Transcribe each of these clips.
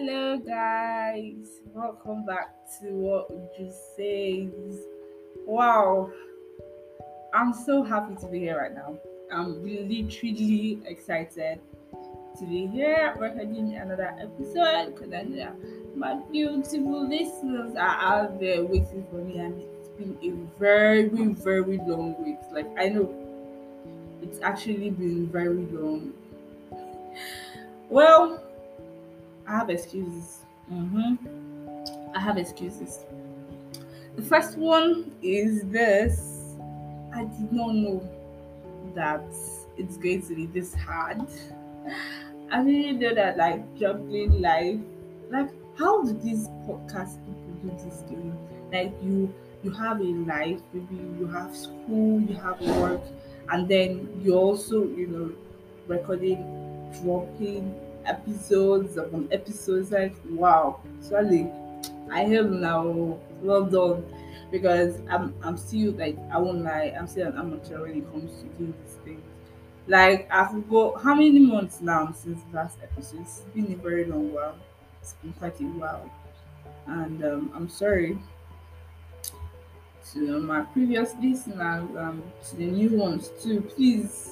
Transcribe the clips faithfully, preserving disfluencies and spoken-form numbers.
Hello guys, welcome back to What Would You Says. Wow, I'm so happy to be here right now. I'm literally excited to be here recording another episode because I know my beautiful listeners are out there waiting for me, and it's been a very very long wait. Like, I know it's actually been very long. Well, I have excuses. Mm-hmm. I have excuses. The first one is this. I did not know that it's going to be this hard. I didn't know that, like, juggling life. Like, how do these podcast people do this thing? Like, you you have a life, maybe you have school, you have work, and then you also, you know, recording, dropping episodes upon episodes. Like, wow, surely I have now. Well done, because I'm I'm still, like, I won't lie, I'm still an amateur when it comes to doing this thing. Like, I've got how many months now since the last episode? It's been a very long while. It's been quite a while, and um, I'm sorry to my previous listeners, um, to the new ones too. Please.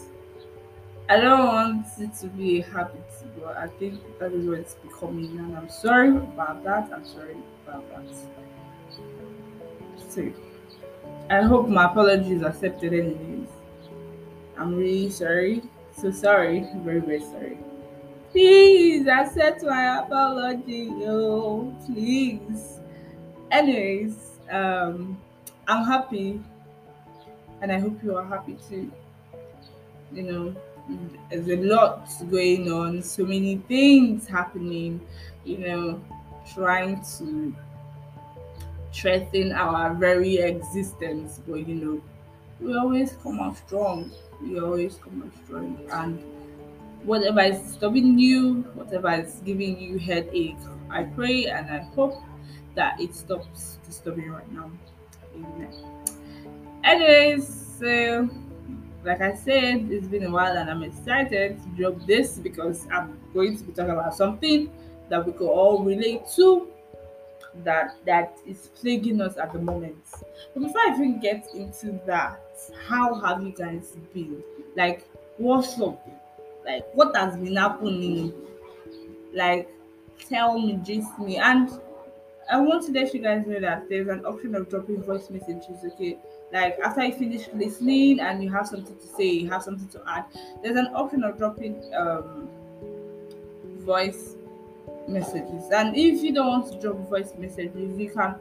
I don't want it to be a habit, but I think that is what it's becoming, and I'm sorry about that. I'm sorry about that. So, I hope my apology is accepted anyways. I'm really sorry. So sorry. Very, very sorry. Please accept my apology, yo. Please. Anyways, um, I'm happy, and I hope you are happy too. You know, there's a lot going on, so many things happening, you know, trying to threaten our very existence, but you know, we always come out strong, we always come out strong, and whatever is stopping you, whatever is giving you headache, I pray and I hope that it stops disturbing right now. Amen. Anyways, so like I said, it's been a while, and I'm excited to drop this because I'm going to be talking about something that we could all relate to, that that is plaguing us at the moment. But before I even get into that, how have you guys been? Like, what's up? Like, what has been happening? Like, tell me, gist me. And I want to let you guys know that there's an option of dropping voice messages, okay? Like, after you finish listening and you have something to say, you have something to add, there's an option of dropping um, voice messages. And if you don't want to drop voice messages, you can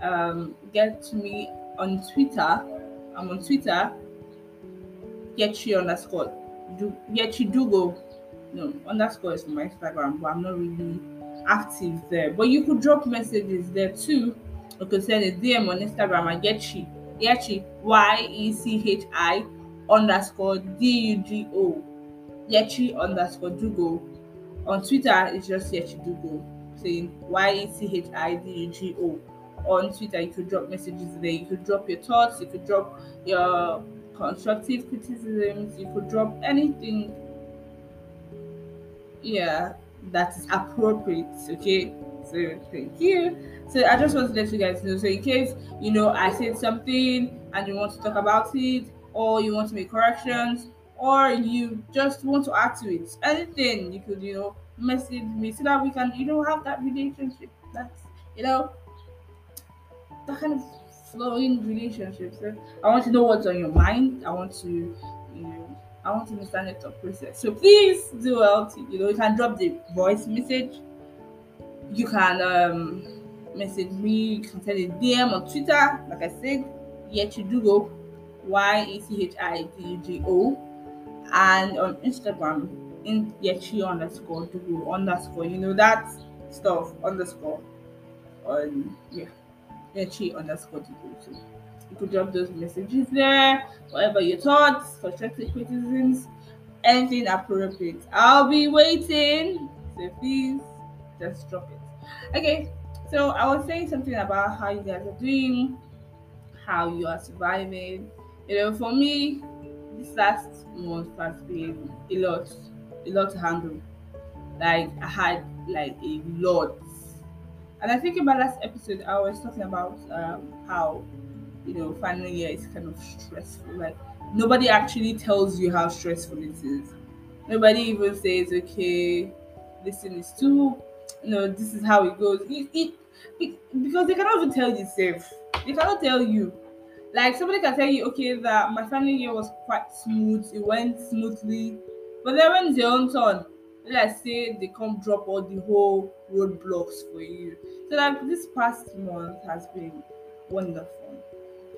um, get to me on Twitter. I'm on Twitter. Yetchi underscore. Do, Yetchi Dugo. No, underscore is for my Instagram, but I'm not really active there. But you could drop messages there too. You could send a D M on Instagram at Yetchi. Yechi, Y E C H I underscore D U G O. Yechi underscore Dugo. On Twitter, it's just Yechi Dugo. Saying Y E C H I D U G O. On Twitter, you could drop messages there. You could drop your thoughts. You could drop your constructive criticisms. You could drop anything, yeah, that is appropriate, okay? So, thank you. So I just want to let you guys know. So in case, you know, I said something and you want to talk about it, or you want to make corrections, or you just want to add to it, anything, you could, you know, message me so that we can, you know, have that relationship. That's, you know, that kind of flowing relationship. So I want to know what's on your mind. I want to, you know, I want to understand the thought process. So please do well to, you know, you can drop the voice message. You can um, message me, you can send a D M on Twitter, like I said, Yechidugo, Y E C H I D U G O, and on Instagram, in Yechi underscore Dugo underscore, you know, that stuff, underscore, on, yeah, Yechi underscore Dugo. So you could drop those messages there, whatever your thoughts, constructive criticisms, anything appropriate. I'll be waiting, so please just drop it. Okay, so I was saying something about how you guys are doing, how you are surviving. You know, for me, this last month has been a lot, a lot to handle. Like, I had like a lot. And I think in my last episode, I was talking about um, how, you know, final year is kind of stressful. Like, nobody actually tells you how stressful it is. Nobody even says, okay, this thing is too, you know, this is how it goes. It, it, it, because they cannot even tell you safe. They cannot tell you. Like, somebody can tell you, okay, that my final year was quite smooth. It went smoothly. But then when it's your own turn, let's say they come drop all the whole roadblocks for you. So, like, this past month has been wonderful.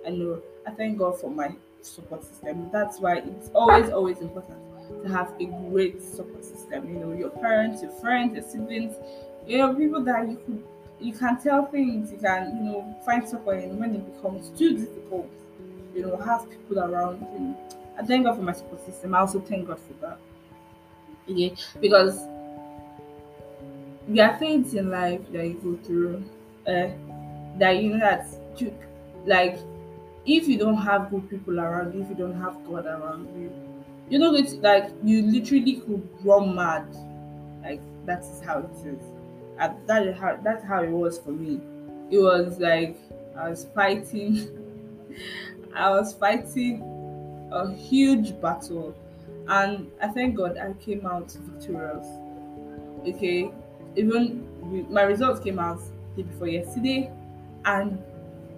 I know. I thank God for my support system. That's why it's always, always important to have a great support system. You know, your parents, your friends, your siblings, you know, people that you can, you can tell things, you can, you know, find support in when it becomes too difficult. You know, have people around you. I thank God for my support system. I also thank God for that. Yeah, because there are things in life that you go through uh, that you know that you, like, if you don't have good people around you, if you don't have God around you, you know, it's like you literally could run mad. Like, that is how it is. And that is how that's how it was for me. It was like I was fighting. I was fighting a huge battle. And I thank God I came out victorious. Okay, even re- my results came out the day before yesterday, and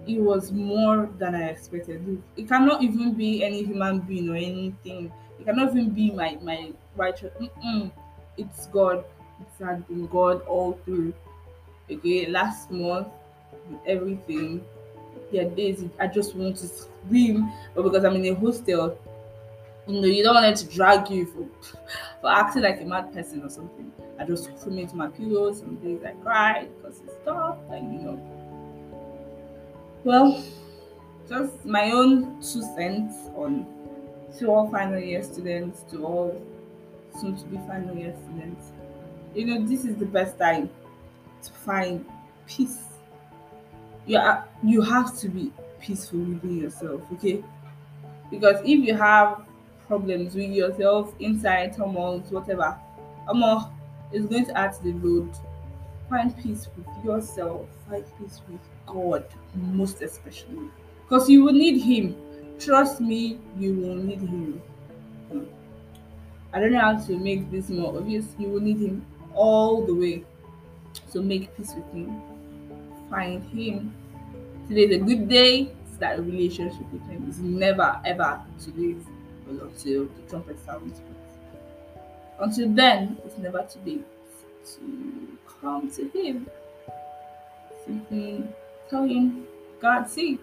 it was more than I expected. It cannot even be any human being or anything. It cannot even be my my righteous. Mm-mm. It's God. It has been God all through. Okay, last month with everything, there are days I just want to scream, but because I'm in a hostel. You know, you don't want it to drag you for, for acting like a mad person or something. I just scream into my pillows. Some days I cry because it's tough, and you know. Well, just my own two cents on to all final year students, to all soon-to-be final year students. You know, this is the best time to find peace. You are, you have to be peaceful within yourself, okay? Because if you have problems with yourself, inside hormones, whatever, um, it's going to add to the load. Find peace with yourself, find peace with God, most especially, because you will need Him. Trust me, you will need Him. I don't know how to make this more obvious. You will need Him all the way. So make peace with Him. Find Him. Today's a good day. So that relationship with Him is never ever too late. Until the trumpet sounds. Until then, it's never too late to come to Him. Simply tell Him, God, see,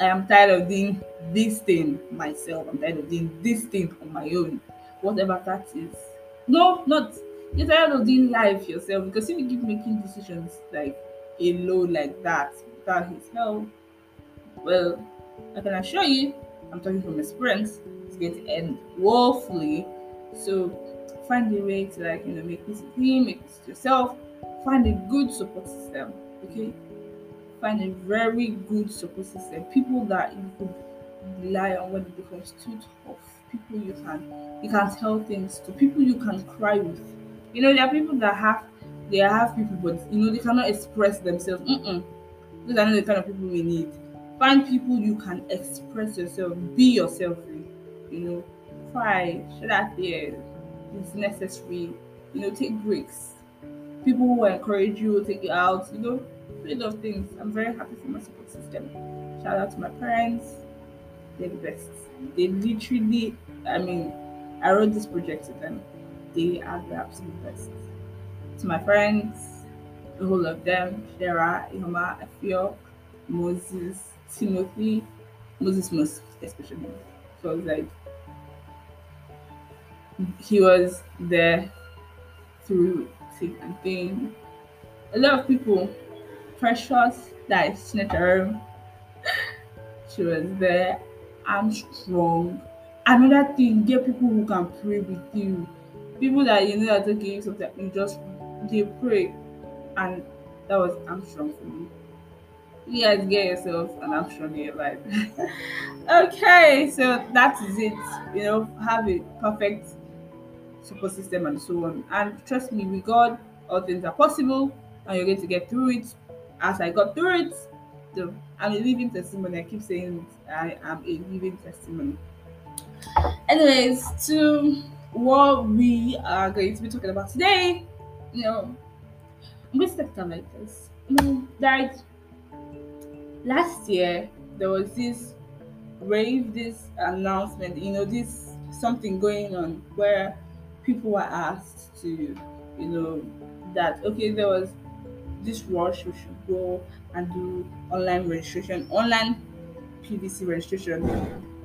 I am tired of doing this thing myself. I'm tired of doing this thing on my own. Whatever that is. No, not. You're tired of doing life yourself. Because if you keep making decisions like alone, like that, without His help, well, I can assure you, I'm talking from experience, it's going to end woefully. So find a way to, like, you know, make peace with Him, make peace with yourself. Find a good support system, okay? Find a very good support system. People that you could rely on when it becomes too tough. People you can you can tell things to. People you can cry with. You know, there are people that have they have people, but you know they cannot express themselves. Mm-mm. Those are not the kind of people we need. Find people you can express yourself, be yourself in, you know, cry, shed a tear, it's necessary, you know, take breaks. People who encourage you will take you out, you know, a lot of things. I'm very happy for my support system. Shout out to my parents, they're the best. They literally, I mean, I wrote this project to them. They are the absolute best. To my friends, the whole of them, Shara, Ihoma, Afio, Moses, Timothy, Moses most especially, because like he was there through thick and thin. A lot of people, Precious, that is Snitterm, she was there. I'm strong. Another thing, get people who can pray with you, people that you know that they give something, you just they pray, and that was I'm strong for me. You guys get yourself an option in your life. Okay, so that is it. You know, have a perfect support system and so on. And trust me, with God, all things are possible, and you're going to get through it. As I got through it, the, I'm a living testimony. I keep saying it. I am a living testimony. Anyways, to what we are going to be talking about today, you know, I'm going to take time like this. Like last year, there was this rave, this announcement, you know, this something going on where people were asked to, you know, that okay, there was this rush, we should go and do online registration, online P V C registration,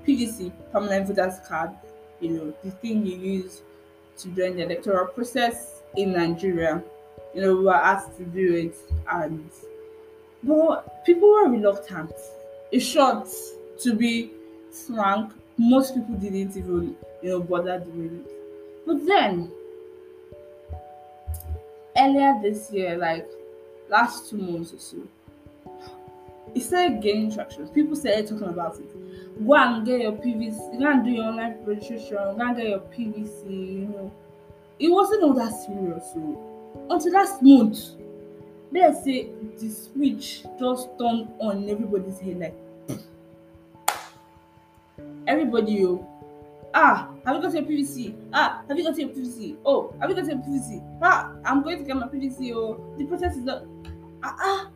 P V C, permanent voters card, you know, the thing you use to join the electoral process in Nigeria. You know, we were asked to do it, and but people were reluctant. In short, to be frank, most people didn't even, you know, bother doing it. But then earlier this year, like last two months or so, it started gaining traction. People started talking about it. Go and get your P V C, go and do your online registration, go and get your P V C, you know. It wasn't all that serious, so until last month, let's say the switch just turned on everybody's head, like everybody, oh, ah, have you got your P V C? Ah, have you got your P V C? Oh, have you got your P V C? Ah, I'm going to get my P V C. Oh, the process is not. Ah, ah.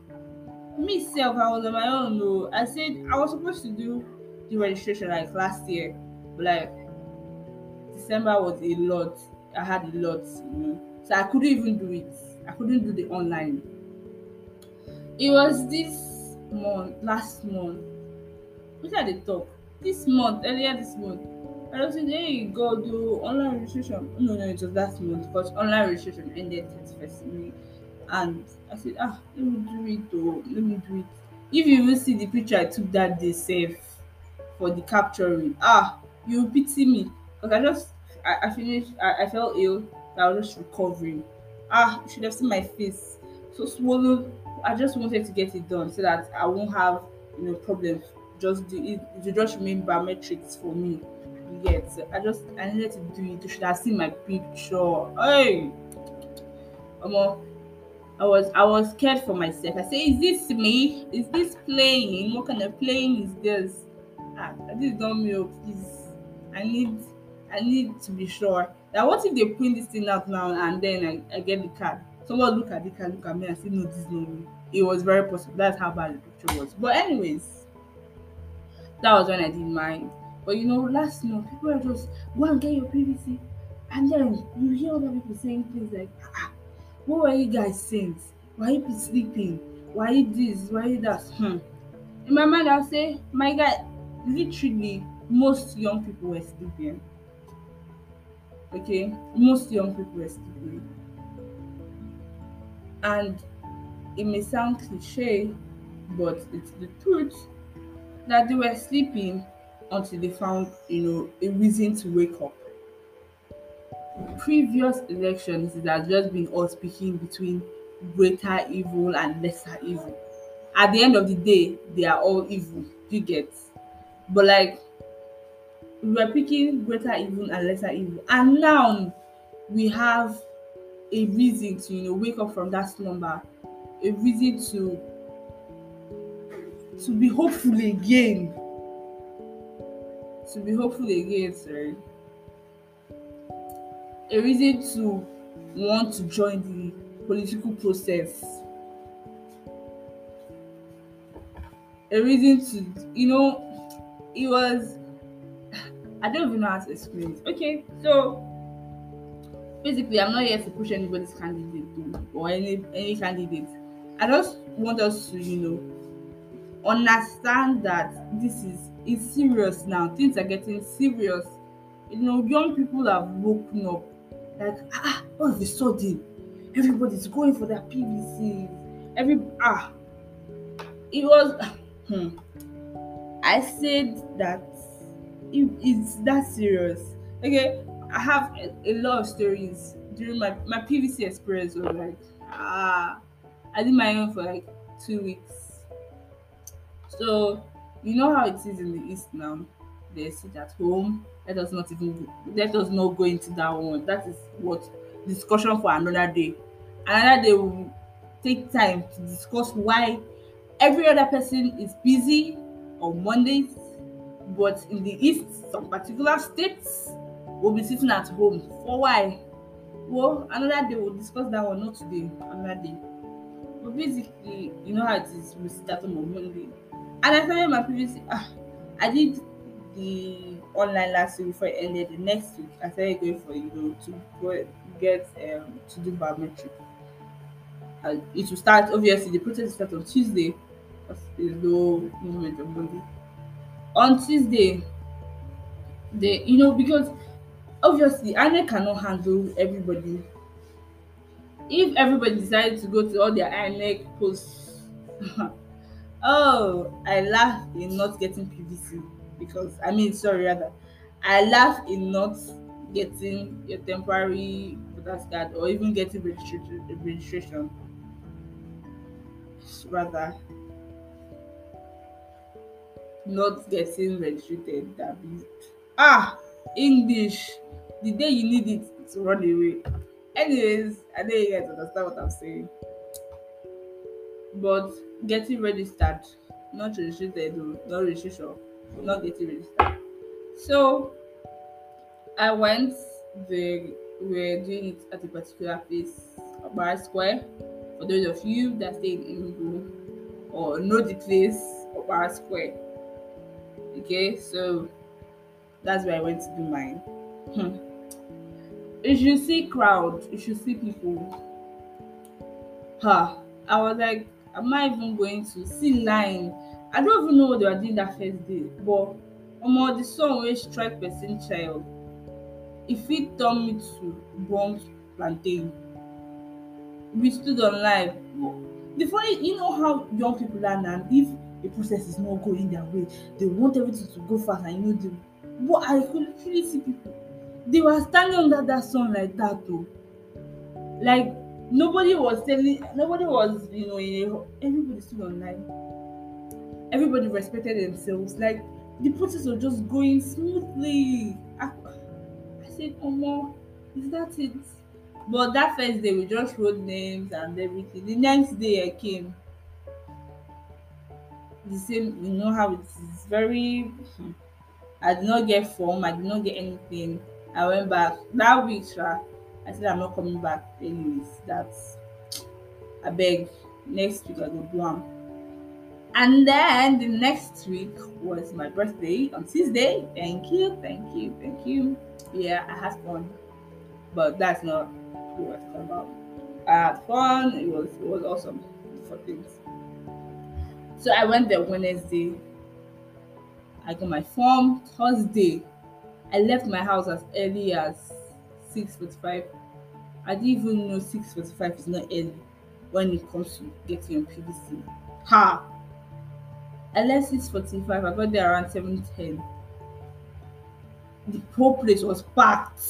Myself, I was on my own. No, I said I was supposed to do the registration like last year, but like December was a lot. I had a lot, you know, so I couldn't even do it. I couldn't do the online. It was this month, last month. Which are the top? This month, earlier this month, I don't think, hey, go do online registration. No, no, it was last month, because online registration ended thirty-first of May. And I said, ah, let me do it, though. Let me do it. If you will see the picture I took that day, safe for the capturing, ah, you will pity me. Because I just, I, I finished, I, I felt ill, I was just recovering. Ah, you should have seen my face. So swollen. I just wanted to get it done so that I won't have, you know, problems. Just do it, you just remain biometrics for me. Yes, I just I needed to do it. You should have seen my picture. Hey, um, I was I was scared for myself. I say, is this me? Is this playing? What kind of playing is this? Ah, this is not me. Please, I need I need to be sure. Now, what if they print this thing out now and then I, I get the card? Someone look at the card, look at me, and say, no, this is not me. It was very possible. That's how bad the picture was. But anyways. That was when I did mine. But you know, last month, people are just, go and get your P V C. And then you hear other people saying things like, ah, what were you guys saying? Why you sleeping? Why you this? Why you that? Hmm. In my mind, I'll say, my guy, literally, most young people were sleeping. Okay? Most young people were sleeping. And it may sound cliche, but it's the truth. That they were sleeping until they found, you know, a reason to wake up. Previous elections, it has just been us speaking between greater evil and lesser evil. At the end of the day, they are all evil. You get, but like we were picking greater evil and lesser evil, and now we have a reason to, you know, wake up from that slumber, a reason to. To be hopeful again. To be hopeful again, sorry. A reason to want to join the political process. A reason to, you know, it was. I don't even know how to explain it. Okay, so basically, I'm not here to push anybody's candidate or any any candidate. I just want us to, you know. Understand that this is is serious now. Things are getting serious. You know, young people have woken up. Like, ah, all of a sudden, everybody's going for their P V C. Every ah, it was. Hmm, I said that it, it's that serious. Okay, I have a, a lot of stories during my my P V C experience. Was like, ah, I did my own for like two weeks. So, you know how it is in the East now. they sit at home. Let us not even let us not go into that one. That is what discussion for another day. Another day will take time to discuss why every other person is busy on Mondays, but in the East, some particular states will be sitting at home for why. Well, another day we'll discuss that one, not today, another day. But basically, you know how it is, we sit at home on Monday. And I started my previous ah, I did the online last week before it ended. The next week, I started going for you know to go, get um, to do biometric. Uh, it will start obviously. The protest starts on Tuesday. There's no movement on Monday. On Tuesday, they you know because obviously I N E C cannot handle everybody. If everybody decided to go to all their I N E C posts. Oh, I laugh in not getting P V C because I mean, sorry, rather, I laugh in not getting your temporary voters card or even getting registration, registration. rather, not getting registered. That be ah English. The day you need it to run away. Anyways, I know you guys understand what I'm saying. But getting registered, not registered, not registered, not getting registered. So I went. They were doing it at a particular place, Bar Square. For those of you that stay in Enugu or know the place, Bar Square. Okay, so that's where I went to do mine. You should see crowd. You should see people. Huh. I was like, am I even going to see line? I don't even know what they were doing that first day, but um, the song will strike person child. If it turned me to bomb plantain, we stood on live. The funny, you know how young people are now. If the process is not going their way, they want everything to go fast. I know them, but I could literally see people. They were standing under that song like that though, like. Nobody was telling, nobody was, you know, in a, everybody stood online. Everybody respected themselves. Like, the process was just going smoothly. I, I said, oh, more, is that it? But that first day, we just wrote names and everything. The next day, I came. The same, you know how it is very, I did not get form, I did not get anything. I went back. That week, sure. I said I'm not coming back anyways. That's I beg. Next week I go do am. And then the next week was my birthday on Tuesday. Thank you, thank you, thank you. Yeah, I had fun, but that's not what it's about. I had fun. It was it was awesome for things. So I went there Wednesday. I got my form Thursday. I left my house as early as six forty-five. I didn't even know six forty-five is not early when it comes to getting your P V C. Ha! I left six forty-five. I got there around seven ten. The whole place was packed.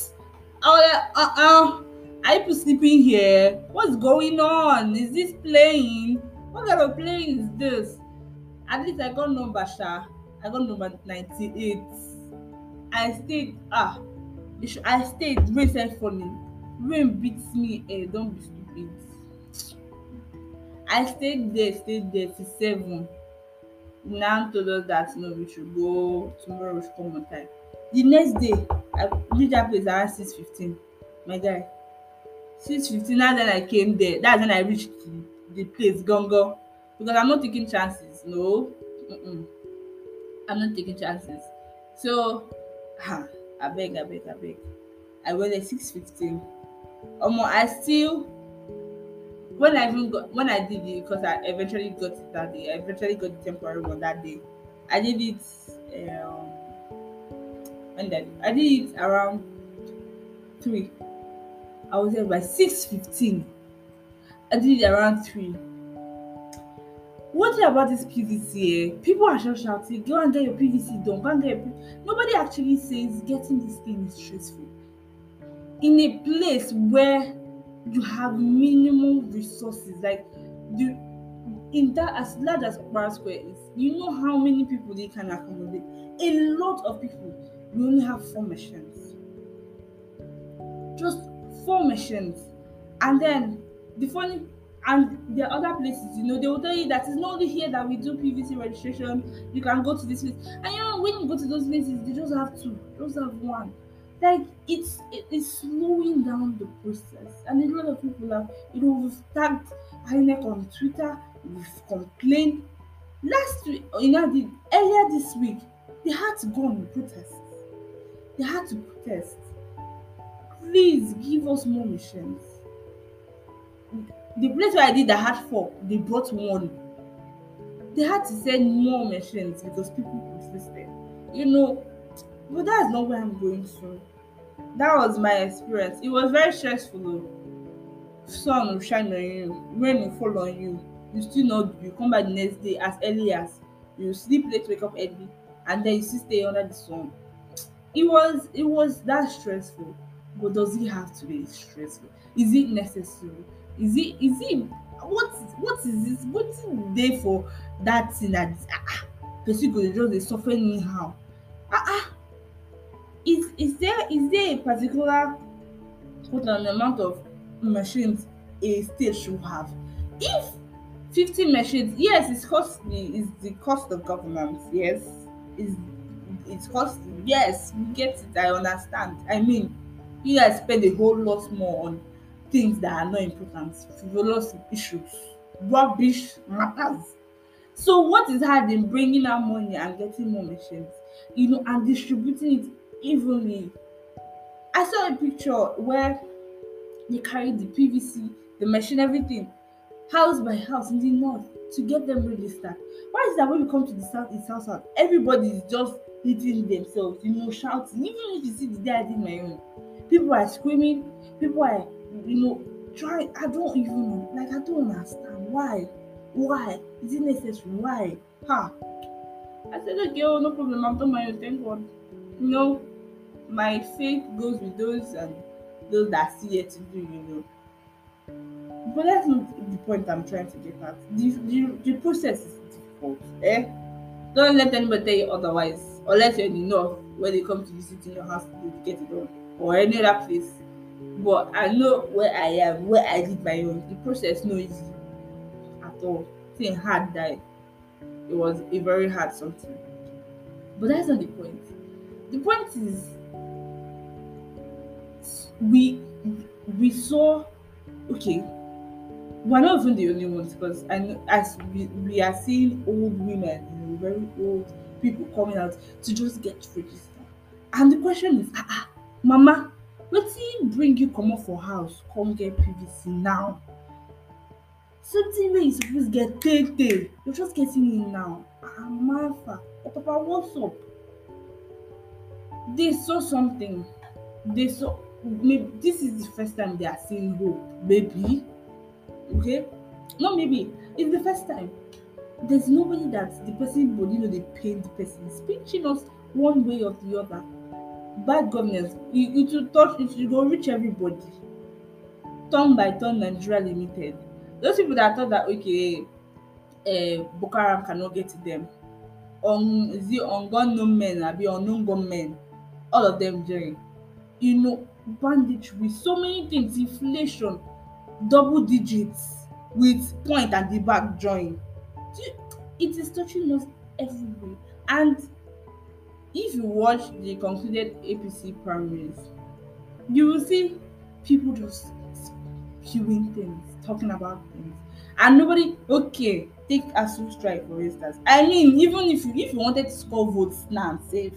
I was like, uh-uh. Are people sleeping here? What's going on? Is this playing? What kind of playing is this? At least I got number, sha. I got number ninety-eight. I stayed, ah. I stayed, rain started falling. Rain beats me, eh, don't be stupid. I stayed there, stayed there till seven. Nan told us that no, we should go tomorrow, we should come on time. The next day, I reached that place around six fifteen. My guy, six fifteen, now then I came there. That's when I reached the place, Gongo. Because I'm not taking chances, no. Mm-mm. I'm not taking chances. So, huh. I beg, I beg, I beg. I went at six fifteen. Um, I still, when I even got, when I did it, because I eventually got it that day, I eventually got the temporary one that day. I did it, um, and then I did it around three. I was there by six fifteen. I did it around three. One thing about this P V C, eh? People are just shouting, go and get your P V C done, go and get your P V C. Nobody actually says getting this thing is stressful. In a place where you have minimum resources, like the in that as large as Bar Square is, you know how many people they can accommodate. a lot of people, we only have four machines. Just four machines. And then the funny, and there are other places, you know, they will tell you that it's not only here that we do P V C registration, you can go to this place. And you know, when you go to those places, they just have two, just have one. Like, it's it, it's slowing down the process. And a lot of people have, you know, we've tagged I N E C on Twitter, we've complained. Last week, you know, the, earlier this week, they had to go on protest. They had to protest. Please give us more machines. The place where I did that had four, they brought one. They had to send more machines because people persisted. You know, but that's not where I'm going through. That was my experience. It was very stressful though. Sun will shine on you, rain will fall on you. You still know you come back the next day as early as you sleep late, wake up early, and then you still stay under the sun. It was it was that stressful. But does it have to be stressful? Is it necessary? Is it is it what what is this? What is there for that thing that ah person go just dey suffer anyhow? Ah ah is is there is there a particular quote an amount of machines a state should have? If fifty machines, yes, it's costly, it's the cost of government, yes, it's it's costly, yes, we get it, I understand. I mean, you guys spend a whole lot more on things that are not important, frivolous issues, rubbish matters. So what is hard in bringing out money and getting more machines, you know, and distributing it evenly? I saw a picture where they carried the P V C, the machine, everything, house by house in the north to get them registered. Why is that when we come to the south, it's south south, everybody is just hitting themselves, you know, shouting. Even if you see the day I did my own, people are screaming, people are, you know, try. I don't even know. Like, I don't understand why. Why is it necessary? Why? Ha! Huh? I said, okay, oh, no problem. I've done my own. Thank God. You know, my faith goes with those and those that see it to do. You know, but that's not the point I'm trying to get at. The the, the process is difficult. Eh? Don't let anybody tell you otherwise, unless you're in the north when they come to visit in your house to get it done, or any other place. But I know where I am, where I did my own. The process no easy at all. Thing hard died. It was a very hard something. But that's not the point. The point is we we saw, okay, we're not even the only ones, because I know as we, we are seeing old women, you know, very old people coming out to just get registered. And the question is, ah, ah, Mama, wetin bring you come up for house, come get P V C now? Something where you suppose get take take, you're just getting in now. Ah, Martha, Papa, what's up? They saw something. They saw. Maybe this is the first time they are seeing hope. Maybe, okay, no, maybe it's the first time. There's nobody that the person body, you know, they paint the person, speaking us one way or the other. Bad governance, it, it will touch, it will go reach everybody. Turn by turn, Nigeria Limited. Those people that thought that, okay, uh, Boko Haram cannot get to them, on um, the unknown men, I'll be unknown gunmen, all of them join. You know, banditry, so many things, inflation, double digits with point at the back join. It is touching us everywhere. And if you watch the concluded A P C primaries, you will see people just spewing things, talking about things, and nobody. Okay, take ASUU strike for instance. I mean, even if you if you wanted to score votes now, nah, safe.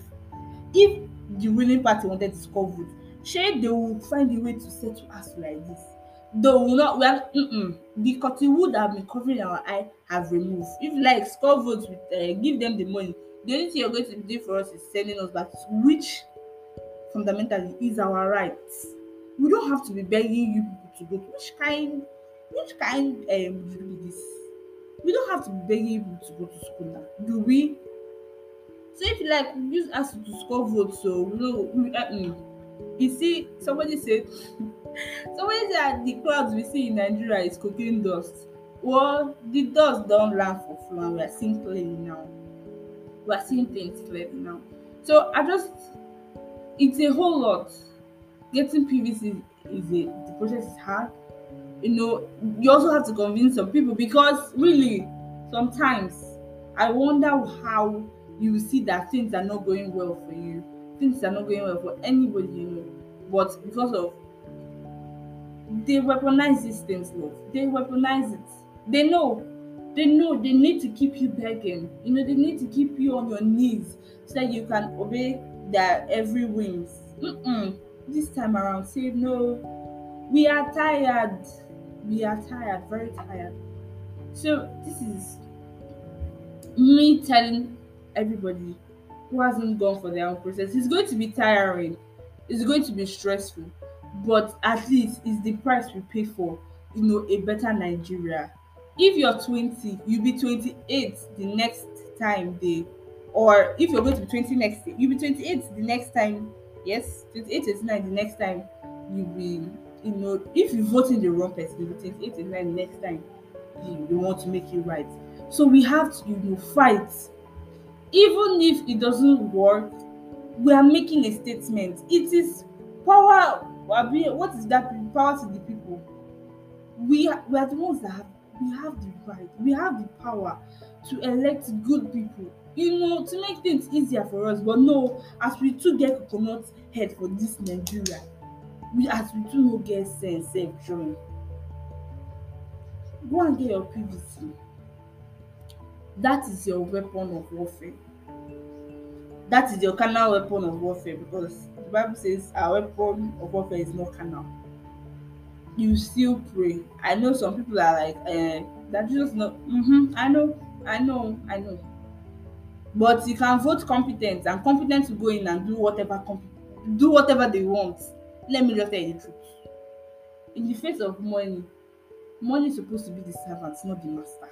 If the ruling party wanted to score votes, sure they will find a way to settle ASUU like this. They will not. Well, the cotton wool that have been covering our eye have removed. If like score votes, with, uh, give them the money. The only thing you're going to do for us is sending us back, which fundamentally is our rights. We don't have to be begging you people to vote. Which kind, which kind um, would be this? We don't have to be begging you to go to school now, do we? So if you like, use us to score votes. So no, you see, somebody said, somebody said the clouds we see in Nigeria is cocaine dust. Well, the dust don't land for flower. We are seeing plainly now. We are seeing things clearly now. So I just, it's a whole lot. Getting P V C is a, the process is hard. You know, you also have to convince some people, because really, sometimes I wonder how you see that things are not going well for you. Things are not going well for anybody, you know. But because of, they weaponize these things, love. They weaponize it. They know. They know they need to keep you begging. You know, they need to keep you on your knees so that you can obey their every whims. Mm-mm. This time around, say no. We are tired. We are tired, very tired. So this is me telling everybody who hasn't gone for their own process. It's going to be tiring. It's going to be stressful. But at least it's the price we pay for, you know, a better Nigeria. If you're twenty, you'll be twenty-eight the next time day. Or if you're going to be twenty next day, you'll be twenty-eight the next time. Yes, twenty-eight, twenty-nine the next time you'll be, you know, if you vote in the wrong person, you'll be twenty-eight, twenty-nine the next time. You, you want to make it right. So we have to, you know, fight. Even if it doesn't work, we are making a statement. It is power. What is that? Power to the people. We are, we are the ones that have, we have the right, we have the power to elect good people, you know, to make things easier for us. But no, as we too get coconut head for this Nigeria, we as we too no get sense, save join. Go and get your P V C. That is your weapon of warfare. That is your carnal weapon of warfare, because the Bible says our weapon of warfare is not carnal. You still pray. I know some people are like, eh, that you just know. Mm-hmm, I know, I know, I know. But you can vote competent, and competent to go in and do whatever comp- do whatever they want. Let me just tell you the truth. In the face of money, money is supposed to be the servant, not the master.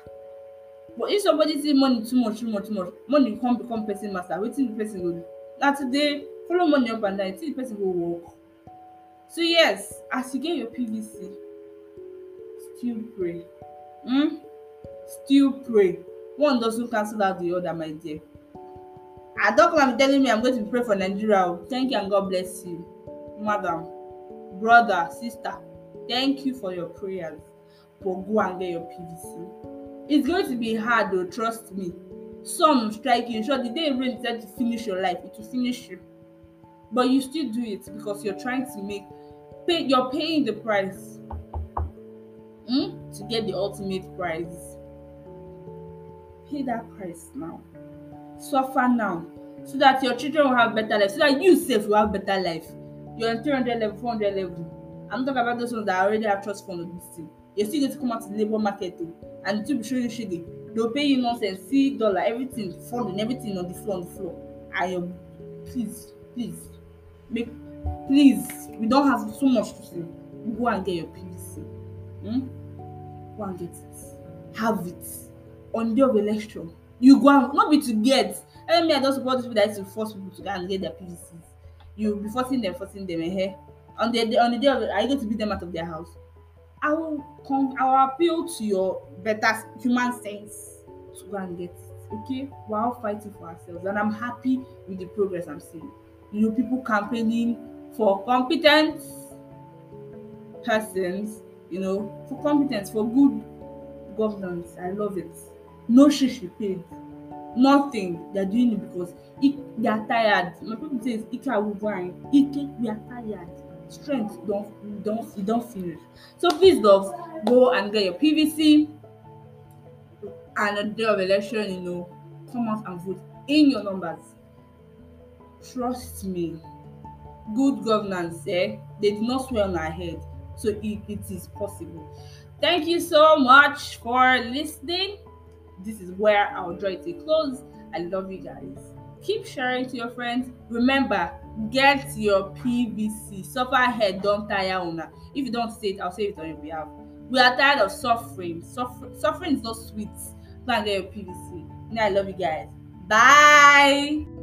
But if somebody say money too much, too much, too much, money can't become person master. Waiting the person will do. Now today, follow money up and down, until the person will walk. So yes, as you get your P V C, still pray. Hmm? Still pray. One doesn't cancel out the other, my dear. I don't come and telling me I'm going to pray for Nigeria. Thank you and God bless you. Madam, brother, sister, thank you for your prayers. But go and get your P V C. It's going to be hard though, trust me. Some strike you, sure, the day rain really to finish your life, it will finish you. But you still do it because you're trying to make, pay, you're paying the price hmm? to get the ultimate prize. Pay that price now. Suffer now. So that your children will have better life. So that you safe will have better life. You're in three hundred level, four hundred level. I'm talking about those ones that already have trust fund on this thing. You're still going to come out to the labor market too, and to be showing you shady. They'll pay you nonsense, see dollar, everything, phone and everything on the floor, on the floor. I am, please, please, make, please, we don't have so much to say. Go and get your P V C. Hmm? Go and get it. Have it. On the day of election, you go and, not be to get. I mean, I don't support people that is to force people to go and get their P V Cs. You'll be forcing them, forcing them in here. On the, on the day of, are you going to beat them out of their house? I will con- I will appeal to your better human sense to go and get it, okay? We're all fighting for ourselves, and I'm happy with the progress I'm seeing. You know, people campaigning for competent persons, you know, for competence, for good governance. I love it. No shit she paid. Nothing. They're doing it because it, they are tired. My people say it's Ika Wubain. Ike, we are tired. Strength don't don't you don't feel it. So please, dogs, go and get your P V C, and on the day of election, you know, come out and vote in your numbers. Trust me, good governance, eh? They do not swear on our head, so it, it is possible. Thank you so much for listening. This is where I'll draw it to close. I love you guys. Keep sharing to your friends. Remember, get your P V C. Suffer head, don't tire una. If you don't say it, I'll say it on your behalf. We are tired of suffering. Suffer- suffering is not sweet. Go and get your P V C. Now I love you guys. Bye.